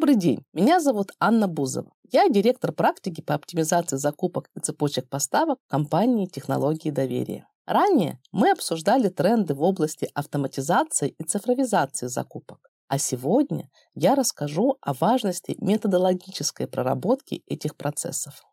Добрый день, меня зовут Анна Бузова. Я директор практики по оптимизации закупок и цепочек поставок компании «Технологии доверия». Ранее мы обсуждали тренды в области автоматизации и цифровизации закупок. А сегодня я расскажу о важности методологической проработки этих процессов.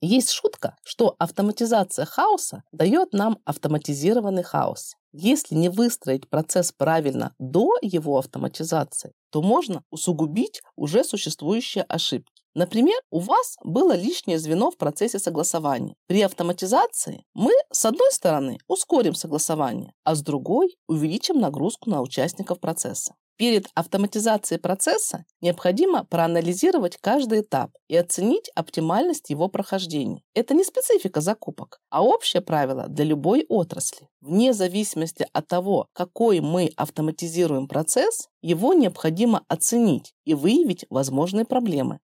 Есть шутка, что автоматизация хаоса дает нам автоматизированный хаос. Если не выстроить процесс правильно до его автоматизации, то можно усугубить уже существующие ошибки. Например, у вас было лишнее звено в процессе согласования. При автоматизации мы, с одной стороны, ускорим согласование, а с другой увеличим нагрузку на участников процесса. Перед автоматизацией процесса необходимо проанализировать каждый этап и оценить оптимальность его прохождения. Это не специфика закупок, а общее правило для любой отрасли. Вне зависимости от того, какой мы автоматизируем процесс, его необходимо оценить и выявить возможные проблемы.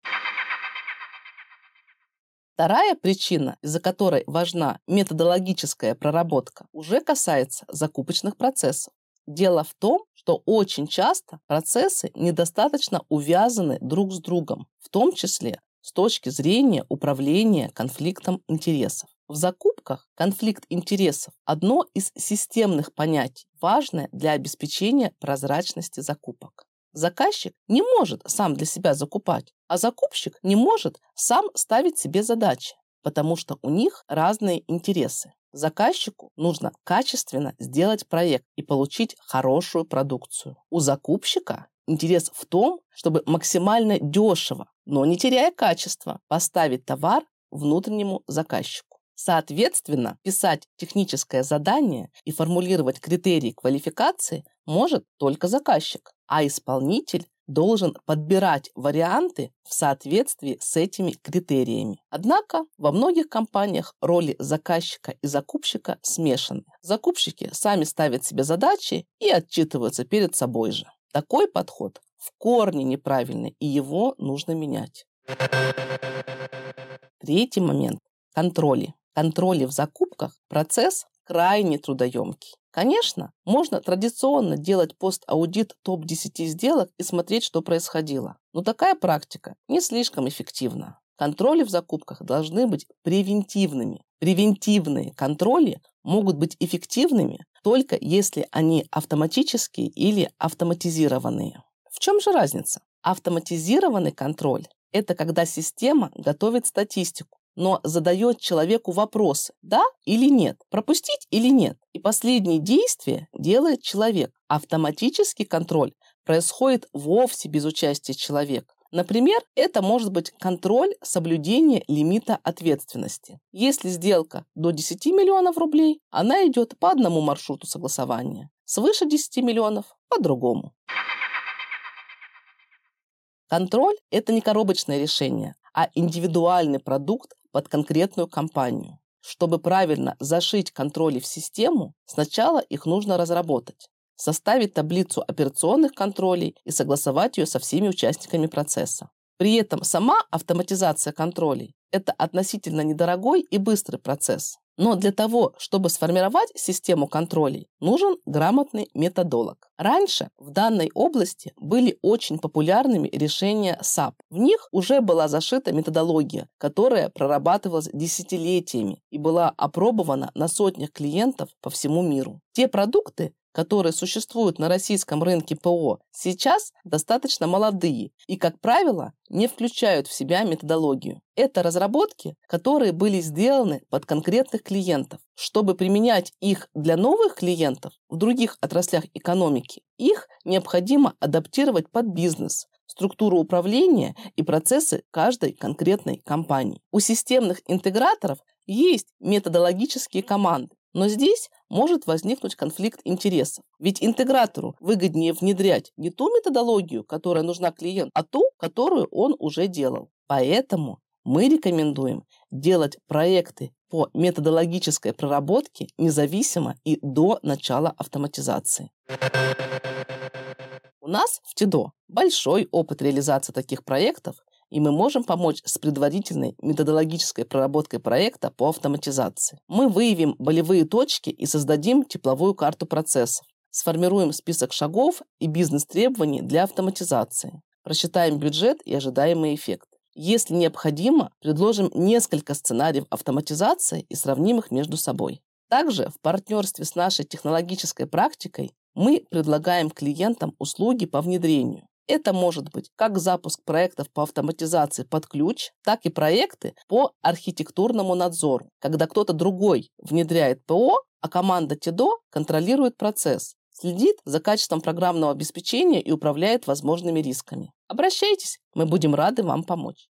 Вторая причина, из-за которой важна методологическая проработка, уже касается закупочных процессов. Дело в том, что очень часто процессы недостаточно увязаны друг с другом, в том числе с точки зрения управления конфликтом интересов. В закупках конфликт интересов – одно из системных понятий, важное для обеспечения прозрачности закупок. Заказчик не может сам для себя закупать, а закупщик не может сам ставить себе задачи, потому что у них разные интересы. Заказчику нужно качественно сделать проект и получить хорошую продукцию. У закупщика интерес в том, чтобы максимально дешево, но не теряя качества, поставить товар внутреннему заказчику. Соответственно, писать техническое задание и формулировать критерии квалификации может только заказчик, а исполнитель должен подбирать варианты в соответствии с этими критериями. Однако во многих компаниях роли заказчика и закупщика смешаны. Закупщики сами ставят себе задачи и отчитываются перед собой же. Такой подход в корне неправильный, и его нужно менять. Третий момент – контроли. Контроли в закупках – процесс крайне трудоемкий. Конечно, можно традиционно делать пост-аудит топ-10 сделок и смотреть, что происходило. Но такая практика не слишком эффективна. Контроли в закупках должны быть превентивными. Превентивные контроли могут быть эффективными, только если они автоматические или автоматизированные. В чем же разница? Автоматизированный контроль – это когда система готовит статистику, но задает человеку вопросы «да» или «нет», «пропустить» или «нет». И последние действия делает человек. Автоматический контроль происходит вовсе без участия человека. Например, это может быть контроль соблюдения лимита ответственности. Если сделка до 10 миллионов рублей, она идет по одному маршруту согласования, свыше 10 миллионов – по другому. Контроль – это не коробочное решение, а индивидуальный продукт под конкретную компанию. Чтобы правильно зашить контроли в систему, сначала их нужно разработать, составить таблицу операционных контролей и согласовать ее со всеми участниками процесса. При этом сама автоматизация контролей – это относительно недорогой и быстрый процесс. Но для того, чтобы сформировать систему контролей, нужен грамотный методолог. Раньше в данной области были очень популярными решения SAP. В них уже была зашита методология, которая прорабатывалась десятилетиями и была опробована на сотнях клиентов по всему миру. Те продукты, которые существуют на российском рынке ПО, сейчас достаточно молодые и, как правило, не включают в себя методологию. Это разработки, которые были сделаны под конкретных клиентов. Чтобы применять их для новых клиентов в других отраслях экономики, их необходимо адаптировать под бизнес, структуру управления и процессы каждой конкретной компании. У системных интеграторов есть методологические команды, но здесь может возникнуть конфликт интересов. Ведь интегратору выгоднее внедрять не ту методологию, которая нужна клиенту, а ту, которую он уже делал. Поэтому мы рекомендуем делать проекты по методологической проработке независимо и до начала автоматизации. У нас в Тедо большой опыт реализации таких проектов, и мы можем помочь с предварительной методологической проработкой проекта по автоматизации. Мы выявим болевые точки и создадим тепловую карту процессов, Сформируем список шагов и бизнес-требований для автоматизации. Просчитаем бюджет и ожидаемый эффект. Если необходимо, предложим несколько сценариев автоматизации и сравним их между собой. Также в партнерстве с нашей технологической практикой мы предлагаем клиентам услуги по внедрению. Это может быть как запуск проектов по автоматизации под ключ, так и проекты по архитектурному надзору, когда кто-то другой внедряет ПО, а команда Тедо контролирует процесс, следит за качеством программного обеспечения и управляет возможными рисками. Обращайтесь, мы будем рады вам помочь.